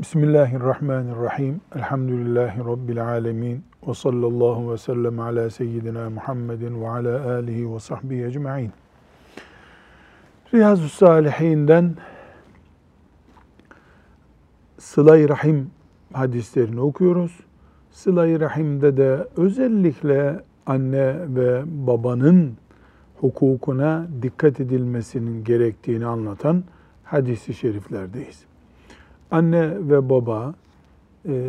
Bismillahirrahmanirrahim. Elhamdülillahi Rabbil alemin. Ve sallallahu ve sellem ala seyyidina Muhammedin ve ala alihi ve sahbihi ecma'in. Riyaz-ı Salihin'den Sıla-i Rahim hadislerini okuyoruz. Sıla-i Rahim'de de özellikle anne ve babanın hukukuna dikkat edilmesinin gerektiğini anlatan hadis-i şeriflerdeyiz. Anne ve baba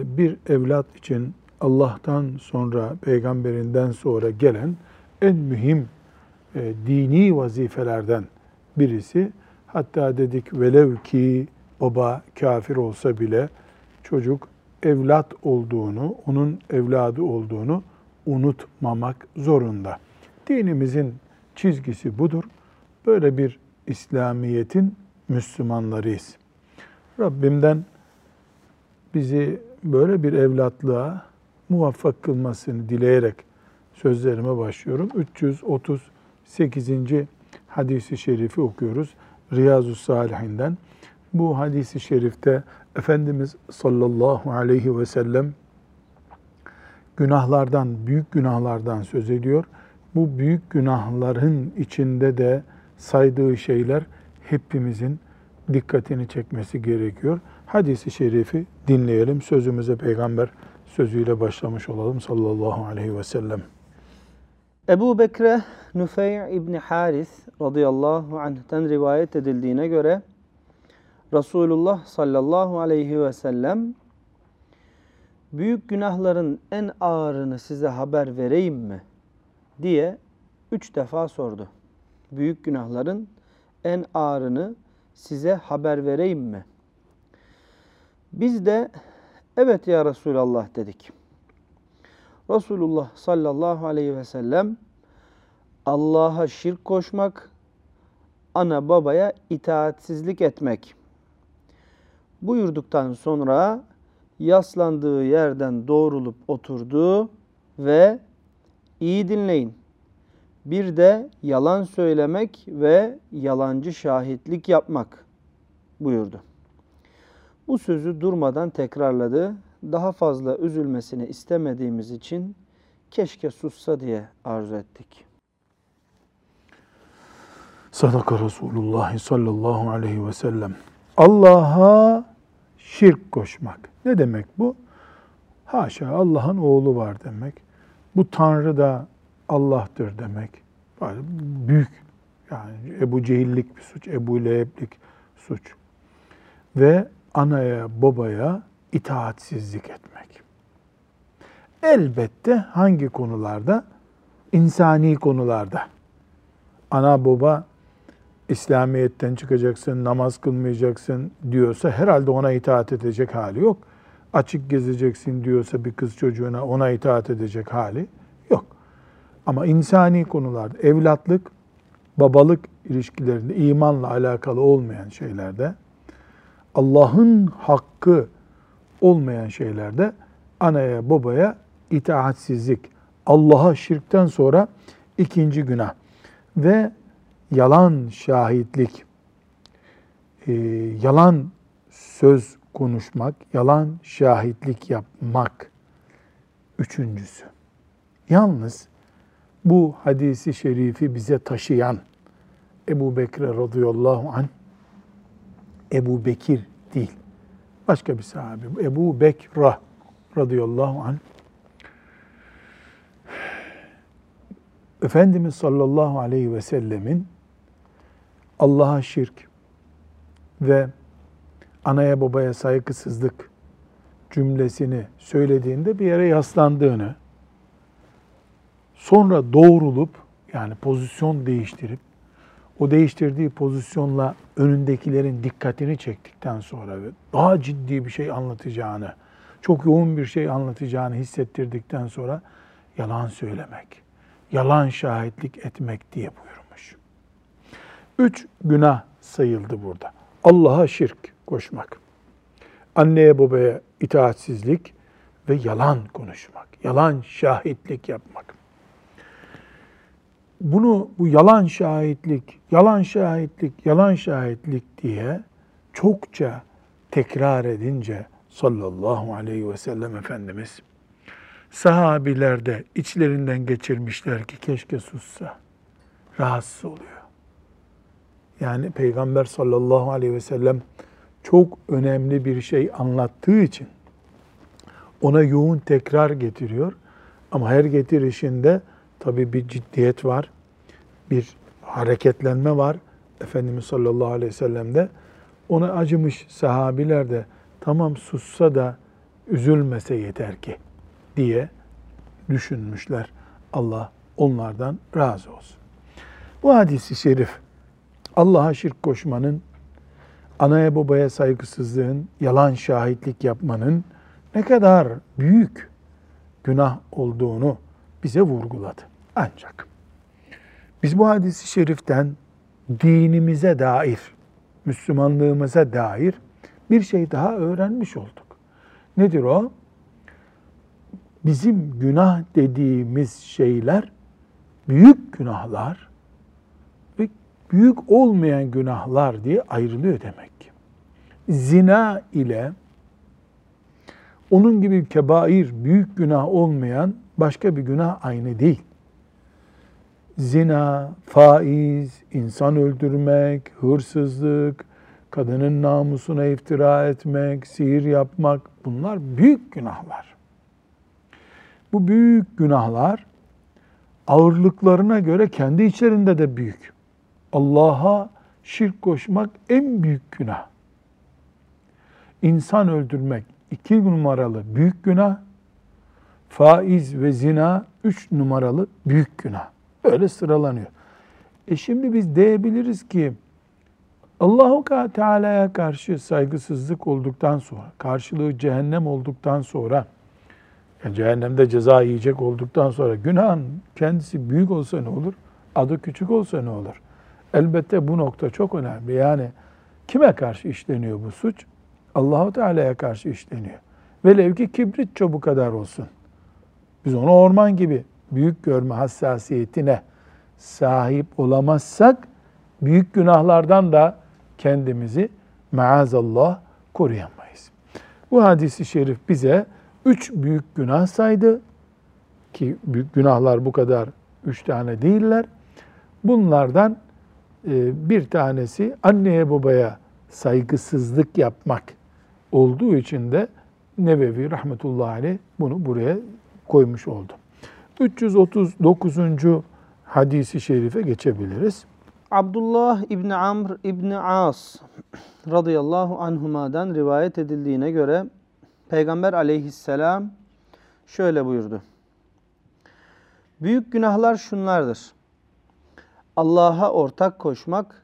bir evlat için Allah'tan sonra, peygamberinden sonra gelen en mühim dini vazifelerden birisi. Hatta dedik velev ki baba kafir olsa bile çocuk evlat olduğunu, onun evladı olduğunu unutmamak zorunda. Dinimizin çizgisi budur. Böyle bir İslamiyet'in Müslümanlarıyız. Rabbimden bizi böyle bir evlatlığa muvaffak kılmasını dileyerek sözlerime başlıyorum. 338. hadis-i şerifi okuyoruz Riyaz-ı Salihin'den. Bu hadis-i şerifte Efendimiz sallallahu aleyhi ve sellem günahlardan, büyük günahlardan söz ediyor. Bu büyük günahların içinde de saydığı şeyler hepimizin dikkatini çekmesi gerekiyor. Hadis-i şerifi dinleyelim. Sözümüze peygamber sözüyle başlamış olalım sallallahu aleyhi ve sellem. Ebu Bekre Nufey' İbni Haris radıyallahu anh'ten rivayet edildiğine göre Resulullah sallallahu aleyhi ve sellem büyük günahların en ağırını size haber vereyim mi diye 3 defa sordu. Büyük günahların en ağırını size haber vereyim mi? Biz de evet ya Resulallah dedik. Resulullah sallallahu aleyhi ve sellem Allah'a şirk koşmak, ana babaya itaatsizlik etmek buyurduktan sonra yaslandığı yerden doğrulup oturdu ve iyi dinleyin. Bir de yalan söylemek ve yalancı şahitlik yapmak buyurdu. Bu sözü durmadan tekrarladı. Daha fazla üzülmesini istemediğimiz için keşke sussa diye arzu ettik. Sadaka Resulullah sallallahu aleyhi ve sellem. Allah'a şirk koşmak. Ne demek bu? Haşa, Allah'ın oğlu var demek. Bu Tanrı da Allah'tır demek. Büyük, yani Ebu Cehillik bir suç, Ebu Leheblik suç. Ve anaya, babaya itaatsizlik etmek. Elbette hangi konularda? İnsani konularda. Ana, baba İslamiyet'ten çıkacaksın, namaz kılmayacaksın diyorsa herhalde ona itaat edecek hali yok. Açık gezeceksin diyorsa bir kız çocuğuna, ona itaat edecek hali yok. Ama insani konularda, evlatlık, babalık ilişkilerinde, imanla alakalı olmayan şeylerde, Allah'ın hakkı olmayan şeylerde anaya, babaya itaatsizlik, Allah'a şirkten sonra 2. günah ve yalan şahitlik, yalan söz konuşmak, yalan şahitlik yapmak 3. Yalnız bu hadisi şerifi bize taşıyan Ebu Bekre radıyallahu anh, Ebu Bekir değil, başka bir sahabe, Ebu Bekre radıyallahu anh, Efendimiz sallallahu aleyhi ve sellemin Allah'a şirk ve anaya babaya saygısızlık cümlesini söylediğinde bir yere yaslandığını, sonra doğrulup, yani pozisyon değiştirip, o değiştirdiği pozisyonla önündekilerin dikkatini çektikten sonra ve daha ciddi bir şey anlatacağını, çok yoğun bir şey anlatacağını hissettirdikten sonra yalan söylemek, yalan şahitlik etmek diye buyurmuş. 3 günah sayıldı burada. Allah'a şirk koşmak, anneye babaya itaatsizlik ve yalan konuşmak, yalan şahitlik yapmak. Bu yalan şahitlik, yalan şahitlik, yalan şahitlik diye çokça tekrar edince sallallahu aleyhi ve sellem Efendimiz, sahabiler de içlerinden geçirmişler ki keşke sussa, rahatsız oluyor. Yani Peygamber sallallahu aleyhi ve sellem çok önemli bir şey anlattığı için ona yoğun tekrar getiriyor. Ama her getirişinde tabii bir ciddiyet var, bir hareketlenme var. Efendimiz sallallahu aleyhi ve sellem de ona acımış, sahabiler de tamam sussa da üzülmese yeter ki diye düşünmüşler. Allah onlardan razı olsun. Bu hadis-i şerif Allah'a şirk koşmanın, anaya babaya saygısızlığın, yalan şahitlik yapmanın ne kadar büyük günah olduğunu bize vurguladı. Ancak biz bu hadis-i şeriften dinimize dair, Müslümanlığımıza dair bir şey daha öğrenmiş olduk. Nedir o? Bizim günah dediğimiz şeyler büyük günahlar ve büyük olmayan günahlar diye ayrılıyor demek ki. Zina ile onun gibi kebair, büyük günah olmayan başka bir günah aynı değil. Zina, faiz, insan öldürmek, hırsızlık, kadının namusuna iftira etmek, sihir yapmak, bunlar büyük günahlar. Bu büyük günahlar ağırlıklarına göre kendi içlerinde de büyük. Allah'a şirk koşmak en büyük günah. İnsan öldürmek 2 numaralı büyük günah. Faiz ve zina 3 numaralı büyük günah. Böyle sıralanıyor. Şimdi biz diyebiliriz ki Allah-u Teala'ya karşı saygısızlık olduktan sonra, karşılığı cehennem olduktan sonra, yani cehennemde ceza yiyecek olduktan sonra günahın kendisi büyük olsa ne olur? Adı küçük olsa ne olur? Elbette bu nokta çok önemli. Yani kime karşı işleniyor bu suç? Allah-u Teala'ya karşı işleniyor. Velev ki kibrit çubuğu kadar olsun. Biz onu orman gibi büyük görme hassasiyetine sahip olamazsak büyük günahlardan da kendimizi maazallah koruyamayız. Bu hadis-i şerif bize 3 büyük günah saydı ki büyük günahlar bu kadar 3 tane değiller. Bunlardan bir tanesi anneye babaya saygısızlık yapmak olduğu için de Nebevi rahmetullahi aleyh bunu buraya koymuş oldu. 339. hadisi şerife geçebiliriz. Abdullah İbni Amr İbni'l As radıyallahu anhuma'dan rivayet edildiğine göre Peygamber aleyhisselam şöyle buyurdu. Büyük günahlar şunlardır: Allah'a ortak koşmak,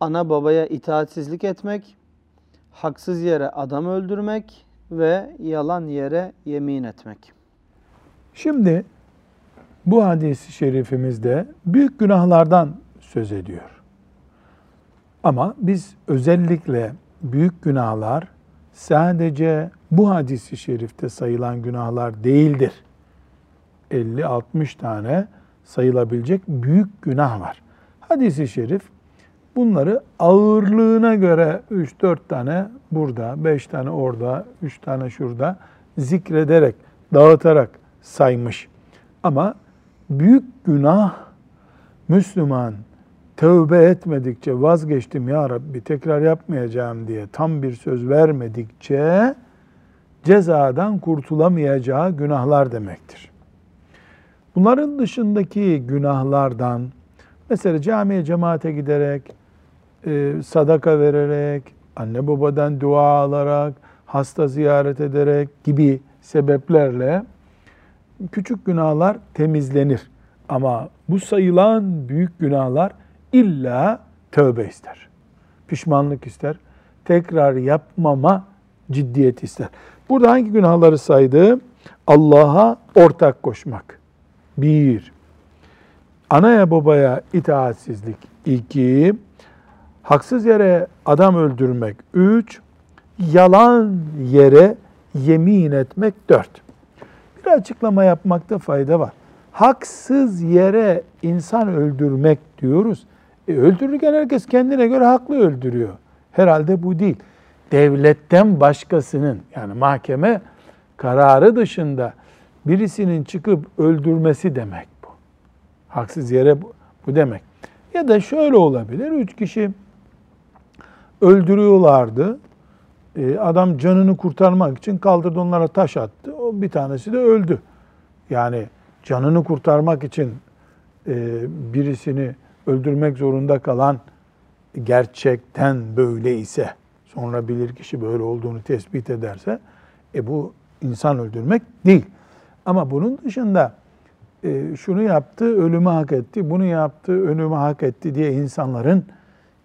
ana babaya itaatsizlik etmek, haksız yere adam öldürmek ve yalan yere yemin etmek. Şimdi bu hadis-i şerifimizde büyük günahlardan söz ediyor. Ama biz özellikle büyük günahlar sadece bu hadis-i şerifte sayılan günahlar değildir. 50-60 tane sayılabilecek büyük günah var. Hadis-i şerif bunları ağırlığına göre 3-4 tane burada, 5 tane orada, 3 tane şurada zikrederek, dağıtarak saymış. Ama büyük günah, Müslüman tövbe etmedikçe, vazgeçtim ya Rabbi tekrar yapmayacağım diye tam bir söz vermedikçe cezadan kurtulamayacağı günahlar demektir. Bunların dışındaki günahlardan mesela camiye cemaate giderek, sadaka vererek, anne babadan dua alarak, hasta ziyaret ederek gibi sebeplerle küçük günahlar temizlenir. Ama bu sayılan büyük günahlar illa tövbe ister. Pişmanlık ister. Tekrar yapmama ciddiyet ister. Burada hangi günahları saydı? Allah'a ortak koşmak 1. Anaya babaya itaatsizlik 2. Haksız yere adam öldürmek 3. Yalan yere yemin etmek 4. Bir açıklama yapmakta fayda var. Haksız yere insan öldürmek diyoruz. Öldürürken herkes kendine göre haklı öldürüyor. Herhalde bu değil. devletten başkasının, yani mahkeme kararı dışında birisinin çıkıp öldürmesi demek bu. Haksız yere bu demek. Ya da şöyle olabilir, 3 kişi öldürüyorlardı. Adam canını kurtarmak için kaldırdı, onlara taş attı. O bir tanesi de öldü. Yani canını kurtarmak için birisini öldürmek zorunda kalan gerçekten böyle ise, sonra bilirkişi böyle olduğunu tespit ederse, bu insan öldürmek değil. Ama bunun dışında şunu yaptı, ölümü hak etti, bunu yaptı, ölümü hak etti diye insanların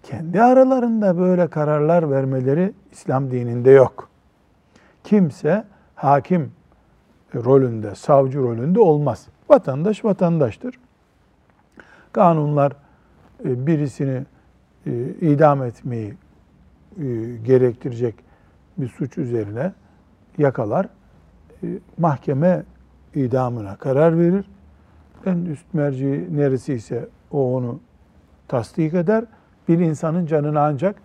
kendi aralarında böyle kararlar vermeleri İslam dininde yok. Kimse hakim rolünde, savcı rolünde olmaz. Vatandaş vatandaştır. Kanunlar birisini idam etmeyi gerektirecek bir suç üzerine yakalar. Mahkeme idamına karar verir. En üst merci neresiyse o onu tasdik eder. Bir insanın canına ancak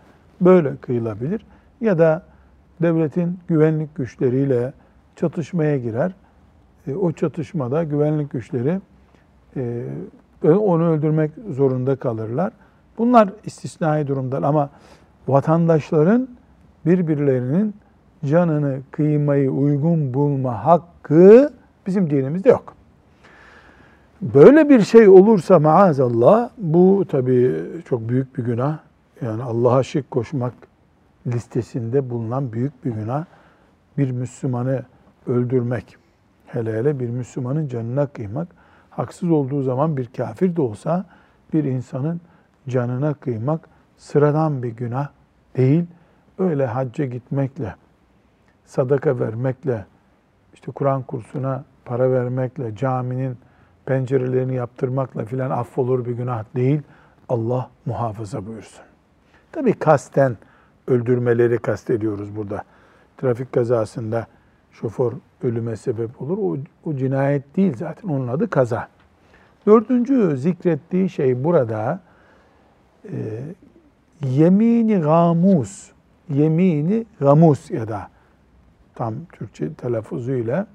böyle kıyılabilir. Ya da devletin güvenlik güçleriyle çatışmaya girer. O çatışmada güvenlik güçleri onu öldürmek zorunda kalırlar. Bunlar istisnai durumlar ama vatandaşların birbirlerinin canını kıymayı uygun bulma hakkı bizim dinimizde yok. Böyle bir şey olursa maazallah, bu tabii çok büyük bir günah. Yani Allah'a şirk koşmak listesinde bulunan büyük bir günah. Bir Müslümanı öldürmek, hele hele bir Müslümanın canına kıymak, haksız olduğu zaman bir kafir de olsa bir insanın canına kıymak sıradan bir günah değil. Öyle hacca gitmekle, sadaka vermekle, işte Kur'an kursuna para vermekle, caminin pencerelerini yaptırmakla filan affolur bir günah değil. Allah muhafaza buyursun. Tabii kasten öldürmeleri kastediyoruz burada. Trafik kazasında şoför ölüme sebep olur. O cinayet değil zaten. Onun adı kaza. 4. zikrettiği şey burada yemini gamus ya da tam Türkçe telaffuzuyla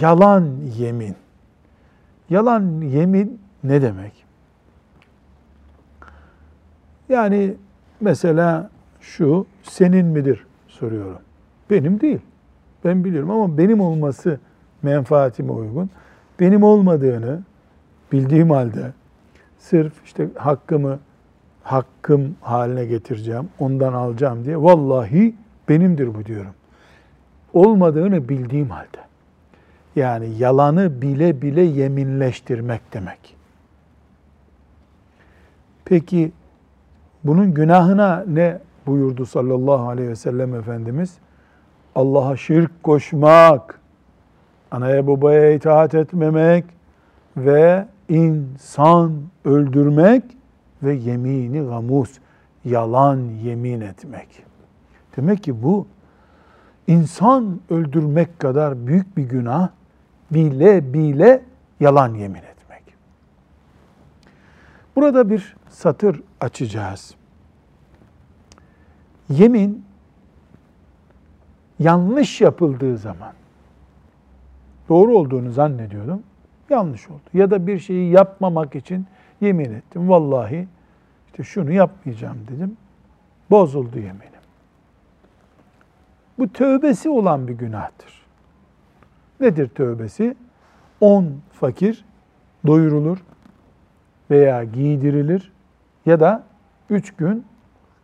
yalan yemin. Yalan yemin ne demek? Yani mesela şu, senin midir soruyorum. Benim değil. Ben biliyorum ama benim olması menfaatime uygun. Benim olmadığını bildiğim halde sırf işte hakkımı hakkım haline getireceğim, ondan alacağım diye vallahi benimdir bu diyorum. Olmadığını bildiğim halde. Yani yalanı bile bile yeminleştirmek demek. Peki bunun günahına ne buyurdu sallallahu aleyhi ve sellem Efendimiz? Allah'a şirk koşmak, anaya babaya itaat etmemek ve insan öldürmek ve yemini gamus, yalan yemin etmek. Demek ki bu insan öldürmek kadar büyük bir günah, bile bile yalan yemin etmek. Burada bir satır açacağız. Yemin yanlış yapıldığı zaman, doğru olduğunu zannediyordum, yanlış oldu. Ya da bir şeyi yapmamak için yemin ettim. Vallahi işte şunu yapmayacağım dedim, bozuldu yeminim. Bu tövbesi olan bir günahtır. Nedir tövbesi? 10 fakir doyurulur veya giydirilir ya da 3 gün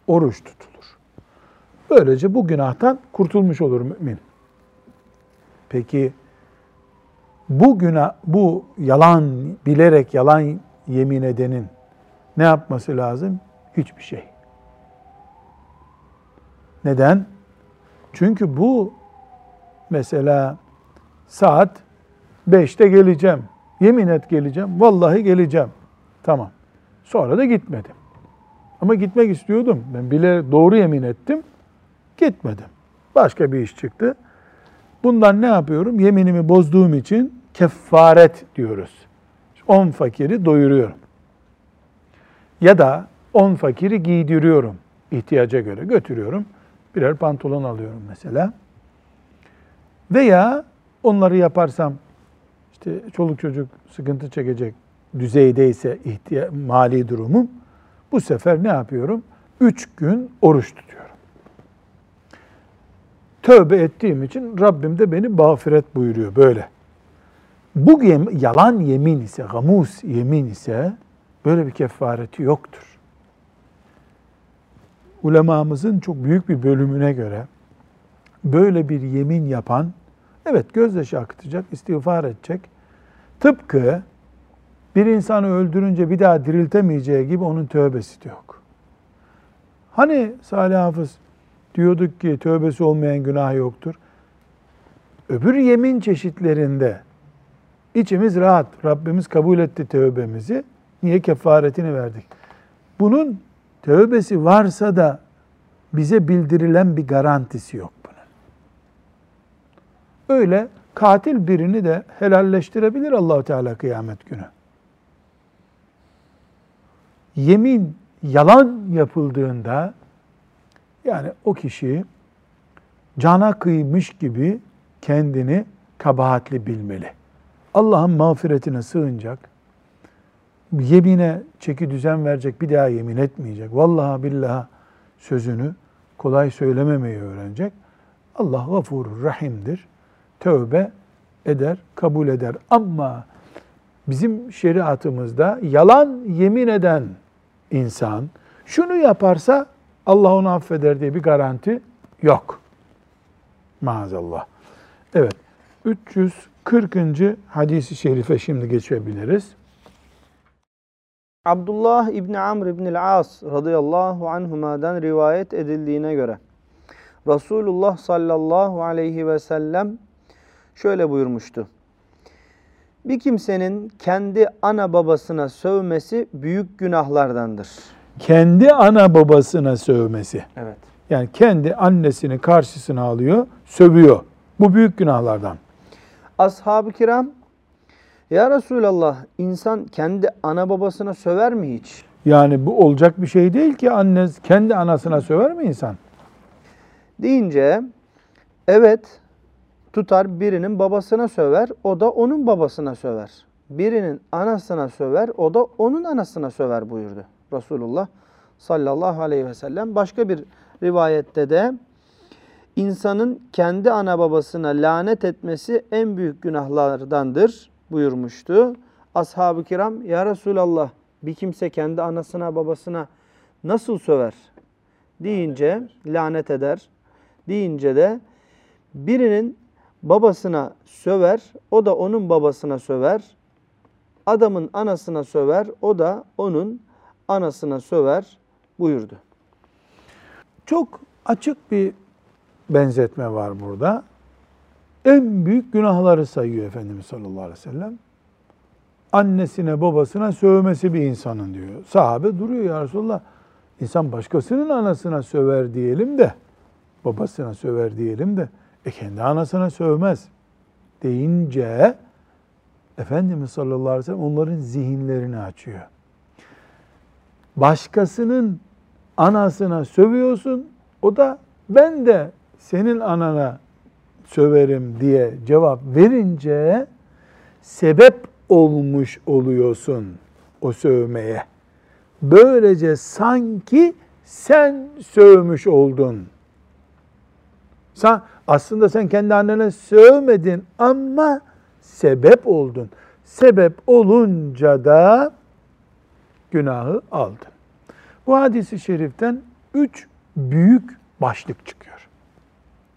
oruç tutulur. Böylece bu günahtan kurtulmuş olur mümin. Peki bu günah, bu yalan, bilerek yalan yemin edenin ne yapması lazım? Hiçbir şey. Neden? Çünkü bu mesela saat 5'te geleceğim. Yemin et geleceğim. Vallahi geleceğim. Tamam. Sonra da gitmedim. Ama gitmek istiyordum. Ben bile doğru yemin ettim. Gitmedim. Başka bir iş çıktı. Bundan ne yapıyorum? Yeminimi bozduğum için kefaret diyoruz. 10 fakiri doyuruyorum. Ya da 10 fakiri giydiriyorum. İhtiyaca göre götürüyorum. birer pantolon alıyorum mesela. Veya onları yaparsam işte çoluk çocuk sıkıntı çekecek düzeydeyse mali durumum, bu sefer ne yapıyorum? 3 gün oruç tutuyorum. Tövbe ettiğim için Rabbim de beni mağfiret buyuruyor böyle. Bu yalan yemin ise, gamus yemin ise böyle bir kefareti yoktur. Ulemamızın çok büyük bir bölümüne göre böyle bir yemin yapan, evet gözyaşı akıtacak, istiğfar edecek. Tıpkı bir insanı öldürünce bir daha diriltemeyeceği gibi onun tövbesi de yok. Hani Salih Hafız diyorduk ki tövbesi olmayan günah yoktur. Öbür yemin çeşitlerinde içimiz rahat, Rabbimiz kabul etti tövbemizi, niye kefaretini verdik? Bunun tövbesi varsa da bize bildirilen bir garantisi yok bunun. Öyle katil birini de helalleştirebilir Allah-u Teala kıyamet günü. Yemin, yalan yapıldığında yani o kişi cana kıymış gibi kendini kabahatli bilmeli. Allah'ın mağfiretine sığınacak, yemine çeki düzen verecek, bir daha yemin etmeyecek. Vallahi billahi sözünü kolay söylememeyi öğrenecek. Allah gafurur rahimdir. Tövbe eder, kabul eder. Ama bizim şeriatımızda yalan yemin eden insan şunu yaparsa Allah onu affeder diye bir garanti yok. Maazallah. Evet, 340. hadis-i şerife şimdi geçebiliriz. Abdullah İbni Amr İbni'l As radıyallahu anhuma'dan rivayet edildiğine göre Resulullah sallallahu aleyhi ve sellem şöyle buyurmuştu. Bir kimsenin kendi ana babasına sövmesi büyük günahlardandır. Kendi ana babasına sövmesi. Evet. Yani kendi annesini karşısına alıyor, sövüyor. Bu büyük günahlardan. Ashab-ı kiram, ya Resulallah, insan kendi ana babasına söver mi hiç? Yani bu olacak bir şey değil ki, anne kendi anasına söver mi insan? Deyince, evet, tutar birinin babasına söver, o da onun babasına söver. Birinin anasına söver, o da onun anasına söver buyurdu Resulullah sallallahu aleyhi ve sellem. Başka bir rivayette de insanın kendi ana babasına lanet etmesi en büyük günahlardandır buyurmuştu. Ashab-ı kiram, ya Resulallah, bir kimse kendi anasına babasına nasıl söver deyince, lanet eder deyince de birinin babasına söver, o da onun babasına söver. Adamın anasına söver, o da onun anasına söver buyurdu. Çok açık bir benzetme var burada. En büyük günahları sayıyor Efendimiz sallallahu aleyhi ve sellem. Annesine babasına sövmesi bir insanın diyor. Sahabe duruyor, ya Resulallah, insan başkasının anasına söver diyelim de, babasına söver diyelim de, kendi anasına sövmez deyince Efendimiz sallallahu aleyhi ve sellem onların zihinlerini açıyor. Başkasının anasına sövüyorsun, o da ben de senin anana söverim diye cevap verince sebep olmuş oluyorsun o sövmeye. Böylece sanki sen sövmüş oldun. Aslında sen kendi annene sövmedin ama sebep oldun. Sebep olunca da günahı aldın. Bu hadis-i şeriften 3 büyük başlık çıkıyor.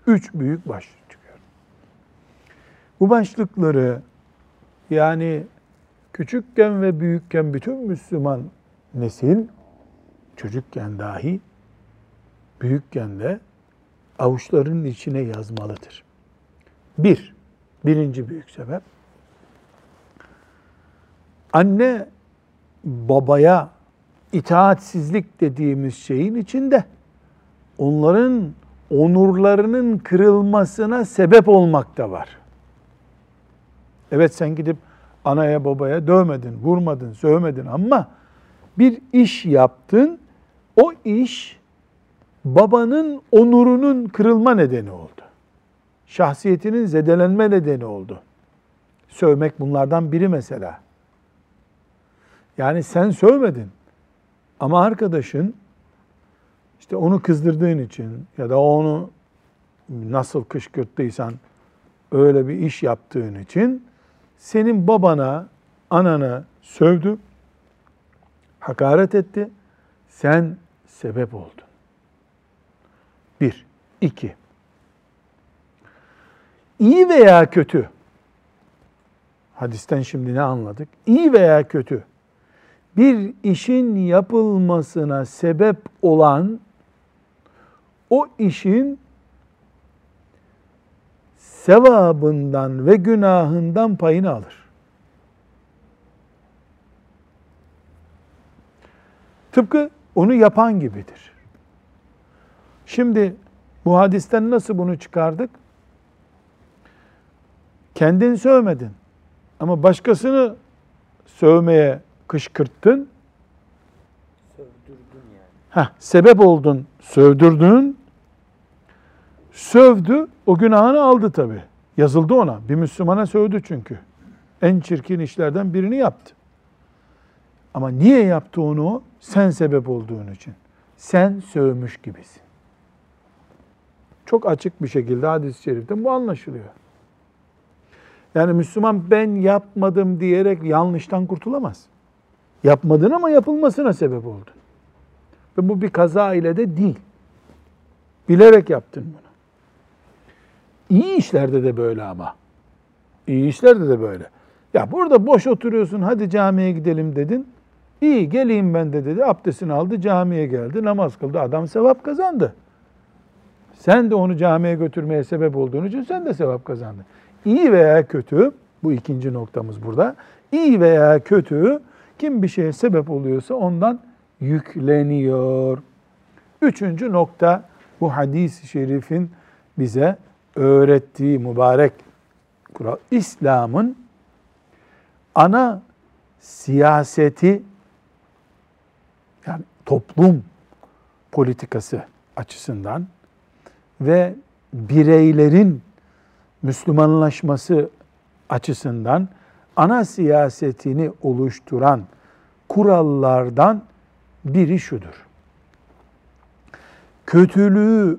3 büyük başlık çıkıyor. Bu başlıkları yani küçükken ve büyükken bütün Müslüman nesil, çocukken dahi, büyükken de avuçlarının içine yazmalıdır. Birinci büyük sebep, anne babaya itaatsizlik dediğimiz şeyin içinde onların onurlarının kırılmasına sebep olmak da var. Evet, sen gidip anaya babaya dövmedin, vurmadın, sövmedin ama bir iş yaptın. O iş babanın onurunun kırılma nedeni oldu. Şahsiyetinin zedelenme nedeni oldu. Sövmek bunlardan biri mesela. Yani sen sövmedin ama arkadaşın işte onu kızdırdığın için ya da onu nasıl kışkırttıysan öyle bir iş yaptığın için senin babana, anana sövdü, hakaret etti, sen sebep oldun. 1. 2. İyi veya kötü, hadisten şimdi ne anladık? İyi veya kötü, bir işin yapılmasına sebep olan o işin sevabından ve günahından payını alır. Tıpkı onu yapan gibidir. Şimdi bu hadisten nasıl bunu çıkardık? Kendin sövmedin ama başkasını sövmeye kışkırttın. Sövdürdün yani. Sebep oldun, sövdürdün. Sövdü, o günahını aldı tabii. Yazıldı ona. Bir Müslümana sövdü çünkü. En çirkin işlerden birini yaptı. Ama niye yaptı onu? Sen sebep olduğun için. Sen sövmüş gibisin. Çok açık bir şekilde hadis-i şeriften bu anlaşılıyor. Yani Müslüman ben yapmadım diyerek yanlıştan kurtulamaz. Yapmadın ama yapılmasına sebep oldun. Ve bu bir kaza ile de değil. Bilerek yaptın bunu. İyi işlerde de böyle ama. İyi işlerde de böyle. Ya burada boş oturuyorsun, hadi camiye gidelim dedin. İyi geleyim ben de dedi. Abdestini aldı, camiye geldi, namaz kıldı. Adam sevap kazandı. Sen de onu camiye götürmeye sebep olduğun için sen de sevap kazandın. İyi veya kötü, bu ikinci noktamız burada. İyi veya kötü, kim bir şeye sebep oluyorsa ondan yükleniyor. 3. nokta bu hadis-i şerifin bize öğrettiği mübarek kural. İslam'ın ana siyaseti, yani toplum politikası açısından ve bireylerin Müslümanlaşması açısından ana siyasetini oluşturan kurallardan biri şudur: kötülüğü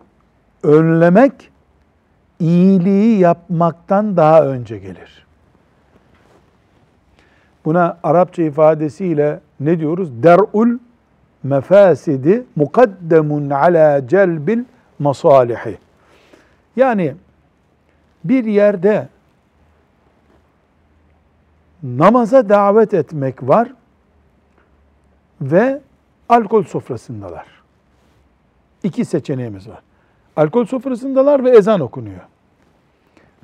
önlemek iyiliği yapmaktan daha önce gelir. Buna Arapça ifadesiyle ne diyoruz? Der'ul mefasidi mukaddemun ala celbil masalihi. Yani bir yerde namaza davet etmek var ve alkol sofrasındalar. 2 seçeneğimiz var. Alkol sofrasındalar ve ezan okunuyor.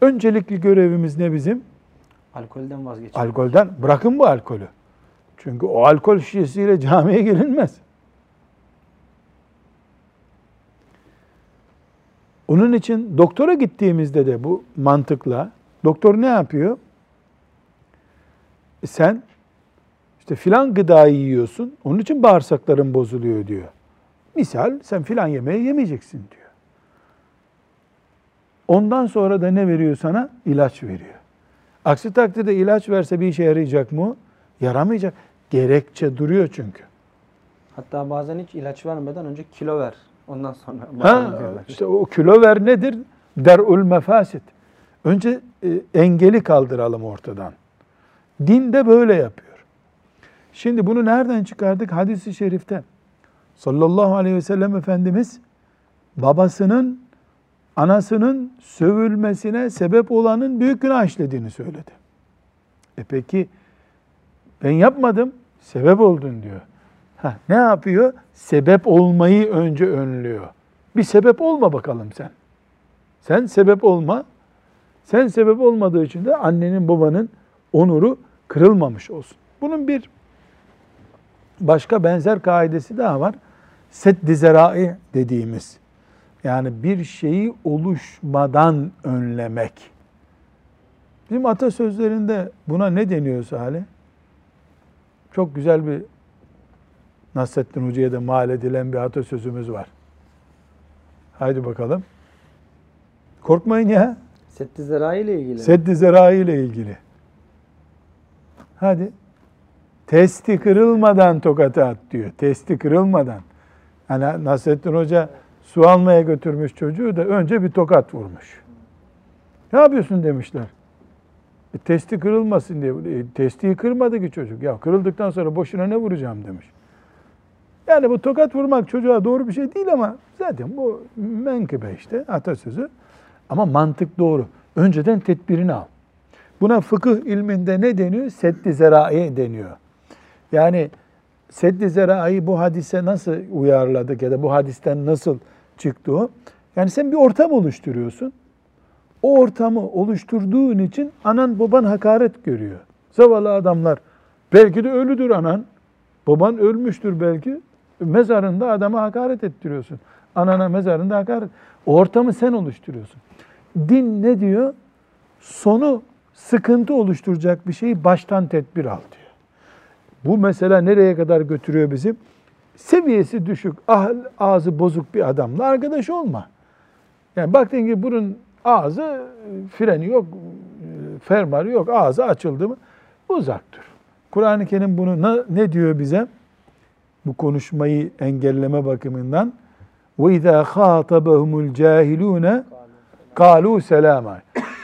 Öncelikli görevimiz ne bizim? Alkolden vazgeçmek. Alkolden. Bırakın bu alkolü. Çünkü o alkol şişesiyle camiye gelinmez. Onun için doktora gittiğimizde de bu mantıkla doktor ne yapıyor? Sen işte filan gıdayı yiyorsun, onun için bağırsakların bozuluyor diyor. Misal sen filan yemeği yemeyeceksin diyor. Ondan sonra da ne veriyor sana? İlaç veriyor. Aksi takdirde ilaç verse bir işe yarayacak mı? Yaramayacak. Gerekçe duruyor çünkü. Hatta bazen hiç ilaç vermeden önce kilo ver. Ondan sonra işte o kilo ver nedir? Der'ul mefasit. Önce engeli kaldıralım ortadan. Din de böyle yapıyor. Şimdi bunu nereden çıkardık? Hadis-i şerifte sallallahu aleyhi ve sellem Efendimiz babasının, anasının sövülmesine sebep olanın büyük günah işlediğini söyledi. Peki ben yapmadım, sebep oldun diyor. Ne yapıyor? Sebep olmayı önce önlüyor. Bir sebep olma bakalım sen. Sen sebep olma. Sen sebep olmadığı için de annenin babanın onuru kırılmamış olsun. Bunun bir başka benzer kaidesi daha var. Sedd-i zerai dediğimiz. Yani bir şeyi oluşmadan önlemek. Bizim atasözlerinde buna ne deniyorsa hali? Çok güzel bir Nasrettin Hoca'ya da mal edilen bir atasözümüz var. Haydi bakalım. Korkmayın ya. Sedd-i Zerai ile ilgili. Sedd-i Zerai ile ilgili. Hadi. Testi kırılmadan tokatı at diyor. Testi kırılmadan. Yani Nasrettin Hoca su almaya götürmüş çocuğu da önce bir tokat vurmuş. Ne yapıyorsun demişler. Testi kırılmasın diye. Testiyi kırmadı ki çocuk. Ya kırıldıktan sonra boşuna ne vuracağım demiş. Yani bu tokat vurmak çocuğa doğru bir şey değil ama zaten bu menkıbe işte atasözü. Ama mantık doğru. Önceden tedbirini al. Buna fıkıh ilminde ne deniyor? Sedd-i zerai deniyor. Yani sedd-i zerai'yi bu hadise nasıl uyarladık ya da bu hadisten nasıl çıktı o? Yani sen bir ortam oluşturuyorsun. O ortamı oluşturduğun için anan baban hakaret görüyor. Zavallı adamlar. Belki de ölüdür anan. Baban ölmüştür belki. Mezarında adama hakaret ettiriyorsun. Anana mezarında hakaret. O ortamı sen oluşturuyorsun. Din ne diyor? Sonu sıkıntı oluşturacak bir şeyi baştan tedbir al diyor. Bu mesela nereye kadar götürüyor bizi? Seviyesi düşük, ağzı bozuk bir adamla arkadaş olma. Yani baktın ki bunun ağzı freni yok, fermuarı yok, ağzı açıldı mı uzak dur. Kur'an-ı Kerim bunu ne diyor bize? Bu konuşmayı engelleme bakımından. وَاِذَا خَاطَبَهُمُ الْجَاهِلُونَ قَالُوا سَلَامًا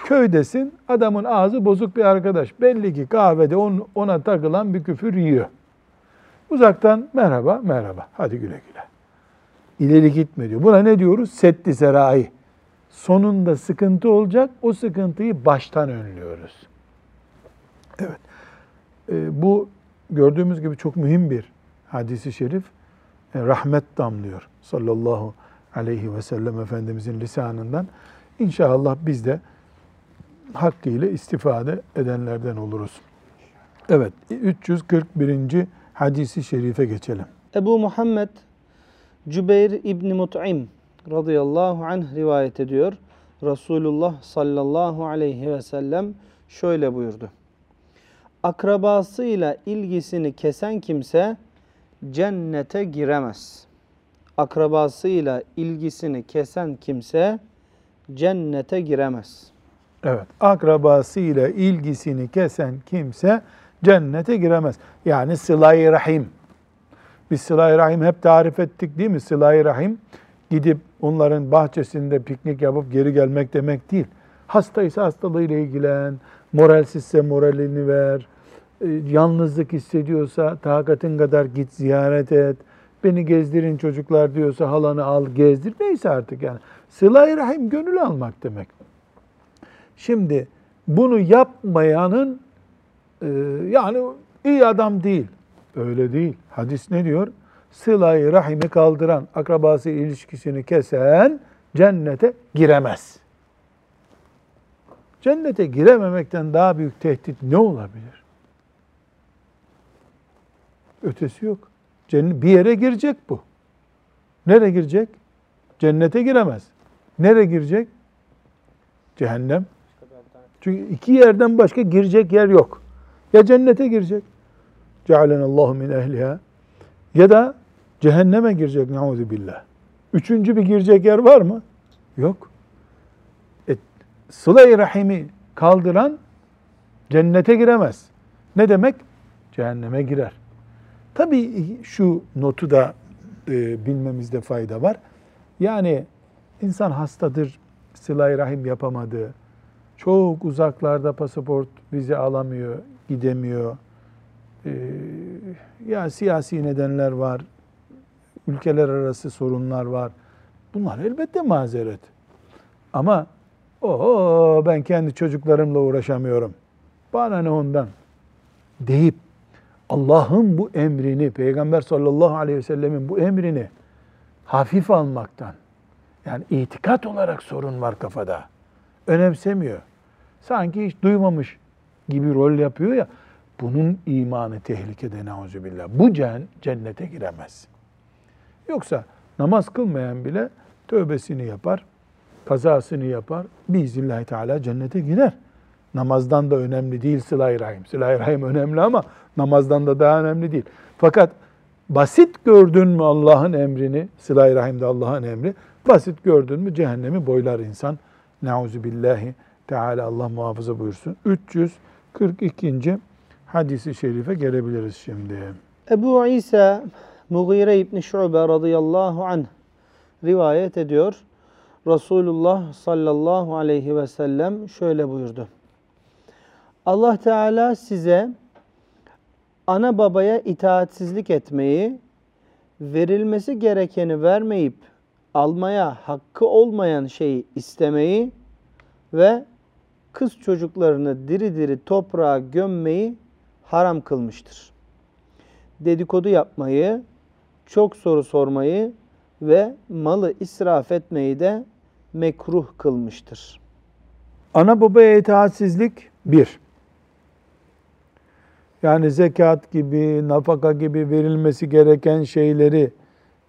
Köydesin, adamın ağzı bozuk bir arkadaş. Belli ki kahvede ona takılan bir küfür yiyor. Uzaktan merhaba, merhaba, hadi güle güle. İleri gitme diyor. Buna ne diyoruz? Sedd-i zerai. Sonunda sıkıntı olacak, o sıkıntıyı baştan önlüyoruz. Evet. Bu gördüğümüz gibi çok mühim bir hadis-i şerif. Rahmet damlıyor sallallahu aleyhi ve sellem Efendimizin lisanından. İnşallah biz de hakkıyla istifade edenlerden oluruz. Evet, 341. hadis-i şerife geçelim. Ebu Muhammed Cübeyr İbni Mut'im radıyallahu anh rivayet ediyor. Resulullah sallallahu aleyhi ve sellem şöyle buyurdu. Akrabasıyla ilgisini kesen kimse cennete giremez. Akrabasıyla ilgisini kesen kimse cennete giremez. Evet, akrabasıyla ilgisini kesen kimse cennete giremez. Yani sıla-i rahim. Biz sıla-i rahim hep tarif ettik değil mi? Sıla-i rahim gidip onların bahçesinde piknik yapıp geri gelmek demek değil. Hastaysa hastalığıyla ilgilen, moralsizse moralini ver, yalnızlık hissediyorsa takatın kadar git ziyaret et, beni gezdirin çocuklar diyorsa halanı al gezdir, neyse artık yani. Sıla-i rahim gönül almak demek. Şimdi bunu yapmayanın yani iyi adam değil. Öyle değil. Hadis ne diyor? Sıla-i rahimi kaldıran, akrabası ilişkisini kesen cennete giremez. Cennete girememekten daha büyük tehdit ne olabilir? Ötesi yok. Bir yere girecek bu. Nereye girecek? Cennete giremez. Nereye girecek? Cehennem. Çünkü iki yerden başka girecek yer yok. Ya cennete girecek. Cealenallahu min ehliha. Ya da cehenneme girecek. Neuzübillah. Üçüncü bir girecek yer var mı? Yok. Sıla-i rahimi kaldıran cennete giremez. Ne demek? Cehenneme girer. Tabii şu notu da bilmemizde fayda var. Yani insan hastadır, sıla-i rahim yapamadı. Çok uzaklarda pasaport, vize alamıyor, gidemiyor. Ya siyasi nedenler var, ülkeler arası sorunlar var. Bunlar elbette mazeret. Ama o ben kendi çocuklarımla uğraşamıyorum. Bana ne ondan deyip Allah'ın bu emrini, Peygamber sallallahu aleyhi ve sellemin bu emrini hafif almaktan, yani itikat olarak sorun var kafada. Önemsemiyor. Sanki hiç duymamış gibi rol yapıyor ya. Bunun imanı tehlikede neuzübillah. Bu cennete giremez. Yoksa namaz kılmayan bile tövbesini yapar, kazasını yapar. Biiznillahü teala cennete girer. Namazdan da önemli değil sıla-i rahim. Sıla-i rahim önemli ama namazdan da daha önemli değil. Fakat basit gördün mü Allah'ın emrini, sıla-i rahim de Allah'ın emri, Basit gördün mü cehennemi boylar insan. Neuzübillahi Teala, Allah muhafaza buyursun. 342. hadis-i şerife gelebiliriz şimdi. Ebu İsa Muğire ibn Şu'be radıyallahu anh rivayet ediyor. Resulullah sallallahu aleyhi ve sellem şöyle buyurdu. Allah Teala size ana babaya itaatsizlik etmeyi, verilmesi gerekeni vermeyip almaya hakkı olmayan şeyi istemeyi ve kız çocuklarını diri diri toprağa gömmeyi haram kılmıştır. Dedikodu yapmayı, çok soru sormayı ve malı israf etmeyi de mekruh kılmıştır. Ana babaya itaatsizlik bir. Yani zekat gibi, nafaka gibi verilmesi gereken şeyleri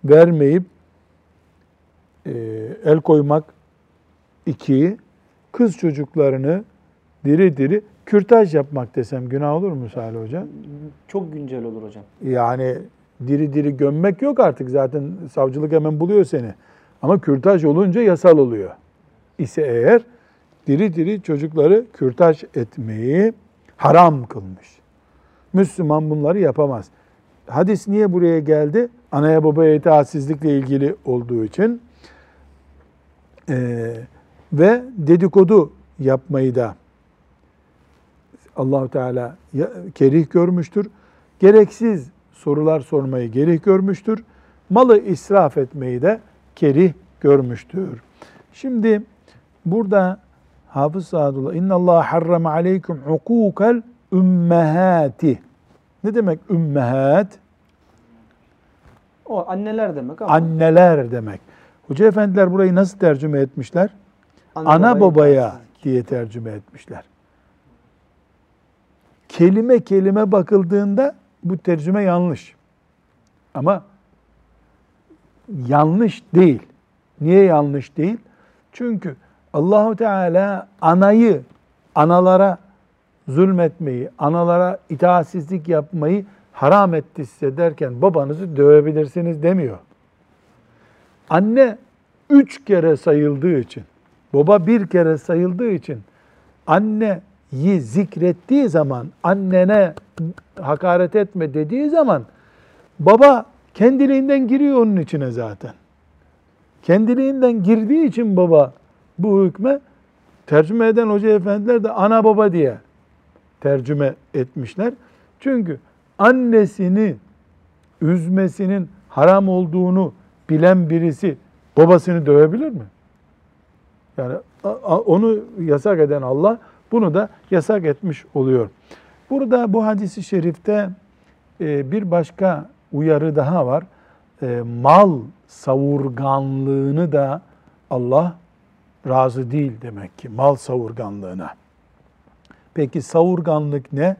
vermeyip el koymak. İki, kız çocuklarını diri diri kürtaj yapmak desem günah olur mu Salih Hocam? Çok güncel olur hocam. Yani diri diri gömmek yok artık, zaten savcılık hemen buluyor seni. Ama kürtaj olunca yasal oluyor. İse eğer diri diri çocukları kürtaj etmeyi haram kılmış. Müslüman bunları yapamaz. Hadis niye buraya geldi? Anaya babaya itaatsizlikle ilgili olduğu için. Ve dedikodu yapmayı da Allah-u Teala kerih görmüştür. Gereksiz sorular sormayı kerih görmüştür. Malı israf etmeyi de kerih görmüştür. Şimdi burada Hafız Sadullah, اِنَّ اللّٰهَ حَرَّمَ عَلَيْكُمْ حُقُوكَ الْاُمَّهَاتِ. Ne demek ümmehat? O anneler demek ama. Anneler demek. Hoca efendiler burayı nasıl tercüme etmişler? Ana babaya diye tercüme etmişler. Kelime kelime bakıldığında bu tercüme yanlış. Ama yanlış değil. Niye yanlış değil? Çünkü Allah-u Teala anayı, analara zulmetmeyi, analara itaatsizlik yapmayı haram etti size derken babanızı dövebilirsiniz demiyor. Anne 3 kere sayıldığı için, baba 1 kere sayıldığı için anneyi zikrettiği zaman, annene hakaret etme dediği zaman baba kendiliğinden giriyor onun içine zaten. Kendiliğinden girdiği için baba bu hükme, tercüme eden hoca efendiler de ana baba diye tercüme etmişler. Çünkü annesini üzmesinin haram olduğunu bilen birisi babasını dövebilir mi? Yani onu yasak eden Allah bunu da yasak etmiş oluyor. Burada bu hadis-i şerifte bir başka uyarı daha var. Mal savurganlığını da Allah razı değil demek ki, mal savurganlığına. Peki savurganlık ne?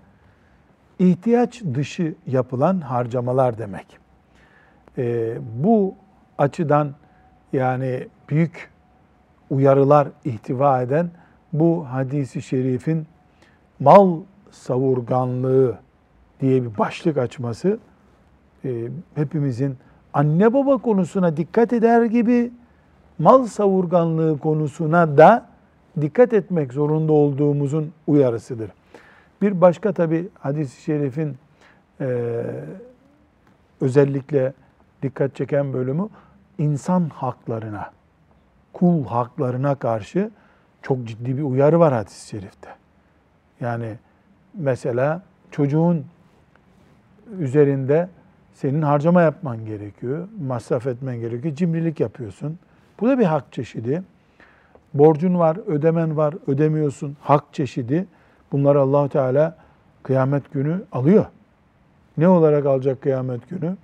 İhtiyaç dışı yapılan harcamalar demek. Bu açıdan yani büyük uyarılar ihtiva eden bu hadis-i şerifin mal savurganlığı diye bir başlık açması hepimizin anne baba konusuna dikkat eder gibi mal savurganlığı konusuna da dikkat etmek zorunda olduğumuzun uyarısıdır. Bir başka tabii hadis-i şerifin özellikle dikkat çeken bölümü insan haklarına, kul haklarına karşı çok ciddi bir uyarı var hadis-i şerifte. Yani mesela çocuğun üzerinde senin harcama yapman gerekiyor, masraf etmen gerekiyor, cimrilik yapıyorsun. Bu da bir hak çeşidi. Borcun var, ödemen var, ödemiyorsun, hak çeşidi. Bunları Allah-u Teala kıyamet günü alıyor. Ne olarak alacak kıyamet günü?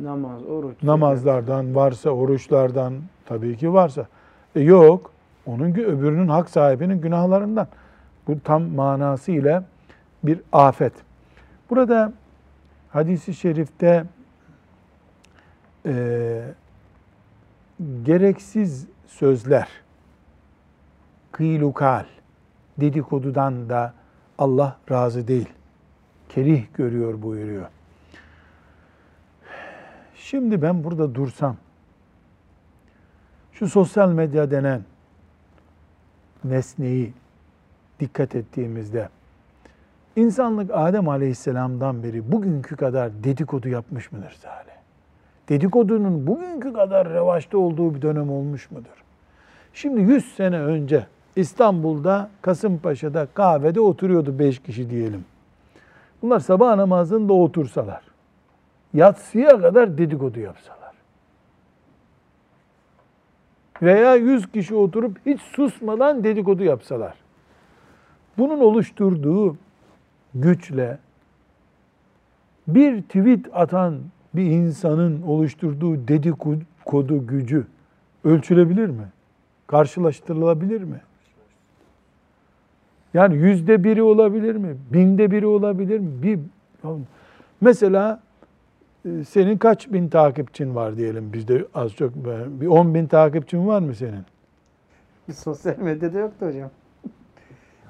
Namaz, oruç. Namazlardan, varsa oruçlardan, tabii ki varsa. Yok, onun öbürünün hak sahibinin günahlarından. Bu tam manasıyla bir afet. Burada hadis-i şerifte gereksiz sözler, kıylukal, dedikodudan da Allah razı değil. Kerih görüyor buyuruyor. Şimdi ben burada dursam, Şu sosyal medya denen nesneyi dikkat ettiğimizde, insanlık Adem Aleyhisselam'dan beri bugünkü kadar dedikodu yapmış mıdır zâle? Dedikodunun bugünkü kadar revaçta olduğu bir dönem olmuş mudur? Şimdi 100 sene önce İstanbul'da, Kasımpaşa'da kahvede oturuyordu 5 kişi diyelim. Bunlar sabah namazında otursalar, yatsıya kadar dedikodu yapsalar veya 100 kişi oturup hiç susmadan dedikodu yapsalar, bunun oluşturduğu güçle bir tweet atan bir insanın oluşturduğu dedikodu gücü ölçülebilir mi? Karşılaştırılabilir mi? Yani 100'de 1'i olabilir mi? 1000'de 1'i olabilir mi? Mesela senin kaç bin takipçin var diyelim, bizde az çok bir 10.000 takipçin var mı senin? Sosyal medyada yoktu hocam.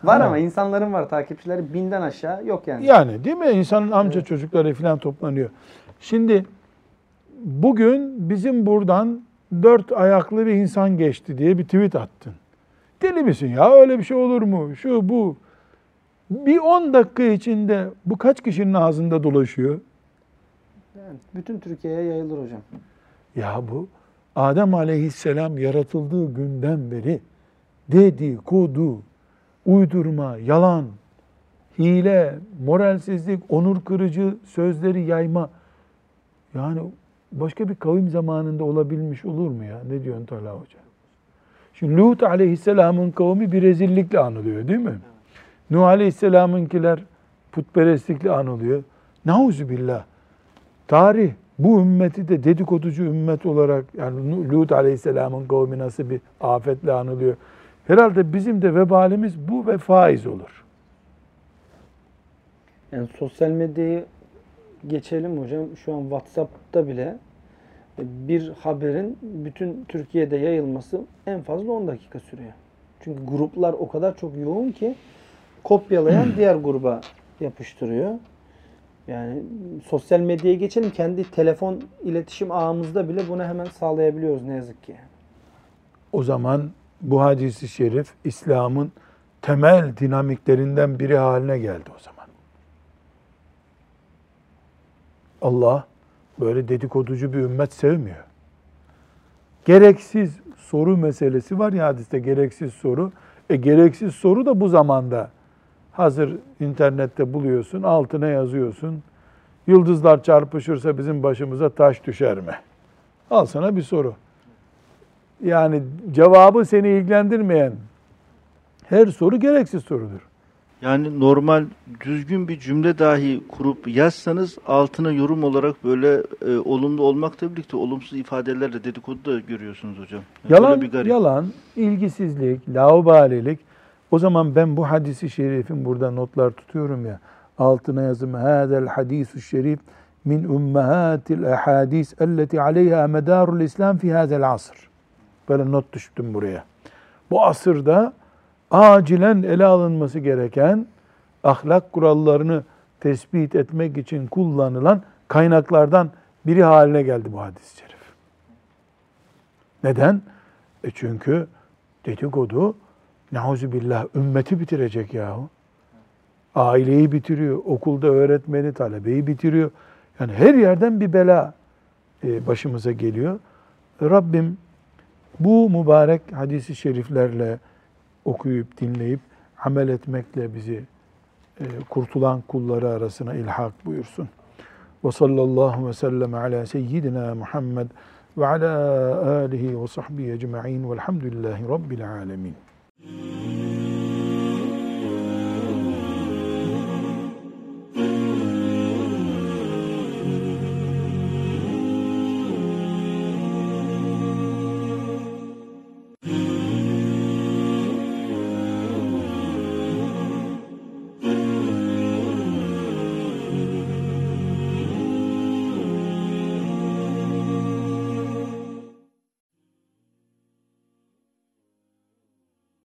Var ha. Ama insanların var takipçileri 1000'den aşağı yok yani. Yani değil mi? İnsanın amca evet. Çocukları falan toplanıyor. Şimdi bugün bizim buradan 4 ayaklı bir insan geçti diye bir tweet attın. Deli misin ya? Öyle bir şey olur mu? Şu bu. Bir 10 dakika içinde bu kaç kişinin ağzında dolaşıyor? Yani bütün Türkiye'ye yayılır hocam. Ya bu Adem Aleyhisselam yaratıldığı günden beri dedikodu, uydurma, yalan, hile, moralsizlik, onur kırıcı sözleri yayma. Yani başka bir kavim zamanında olabilmiş olur mu ya? Ne diyorsun Talha Hoca? Şimdi Lut Aleyhisselam'ın kavmi bir rezillikle anılıyor değil mi? Evet. Nuh Aleyhisselam'ınkiler putperestlikle anılıyor. Nauzubillah. Tarih bu ümmeti de dedikoducu ümmet olarak, yani Lut Aleyhisselam'ın kavmi nasıl bir afetle anılıyor. Herhalde bizim de vebalimiz bu ve faiz olur. Yani sosyal medyayı geçelim hocam. Şu an WhatsApp'ta bile bir haberin bütün Türkiye'de yayılması en fazla 10 dakika sürüyor. Çünkü gruplar o kadar çok yoğun ki kopyalayan diğer gruba yapıştırıyor. Yani sosyal medyaya geçelim. Kendi telefon iletişim ağımızda bile bunu hemen sağlayabiliyoruz ne yazık ki. O zaman bu hadis-i şerif İslam'ın temel dinamiklerinden biri haline geldi o zaman. Allah böyle dedikoducu bir ümmet sevmiyor. Gereksiz soru meselesi var ya hadiste, gereksiz soru. Gereksiz soru da bu zamanda. Hazır internette buluyorsun, altına yazıyorsun. Yıldızlar çarpışırsa bizim başımıza taş düşer mi? Al sana bir soru. Yani cevabı seni ilgilendirmeyen her soru gereksiz sorudur. Yani normal düzgün bir cümle dahi kurup yazsanız altına yorum olarak böyle olumlu olmakla birlikte olumsuz ifadelerle dedikodu da görüyorsunuz hocam. Yani yalan, ilgisizlik, laubalilik. O zaman ben bu hadisi şerifin burada notlar tutuyorum ya. Altına yazım "Hâzel hadîsü şerif min ummahâtil ehâdîs elleti aleyhâ medârul İslam fi hâzel asr." Böyle not düştüm buraya. Bu asırda acilen ele alınması gereken, ahlak kurallarını tespit etmek için kullanılan kaynaklardan biri haline geldi bu hadis-i şerif. Neden? Çünkü dedikodu, neuzübillah, ümmeti bitirecek yahu. Aileyi bitiriyor, okulda öğretmeni, talebeyi bitiriyor. Yani her yerden bir bela başımıza geliyor. Rabbim bu mübarek hadis-i şeriflerle okuyup, dinleyip, amel etmekle bizi kurtulan kulları arasına ilhak buyursun. Ve sallallahu ve sellem ala seyyidina Muhammed ve ala alihi ve sahbihi ecma'in velhamdülillahi rabbil alemin.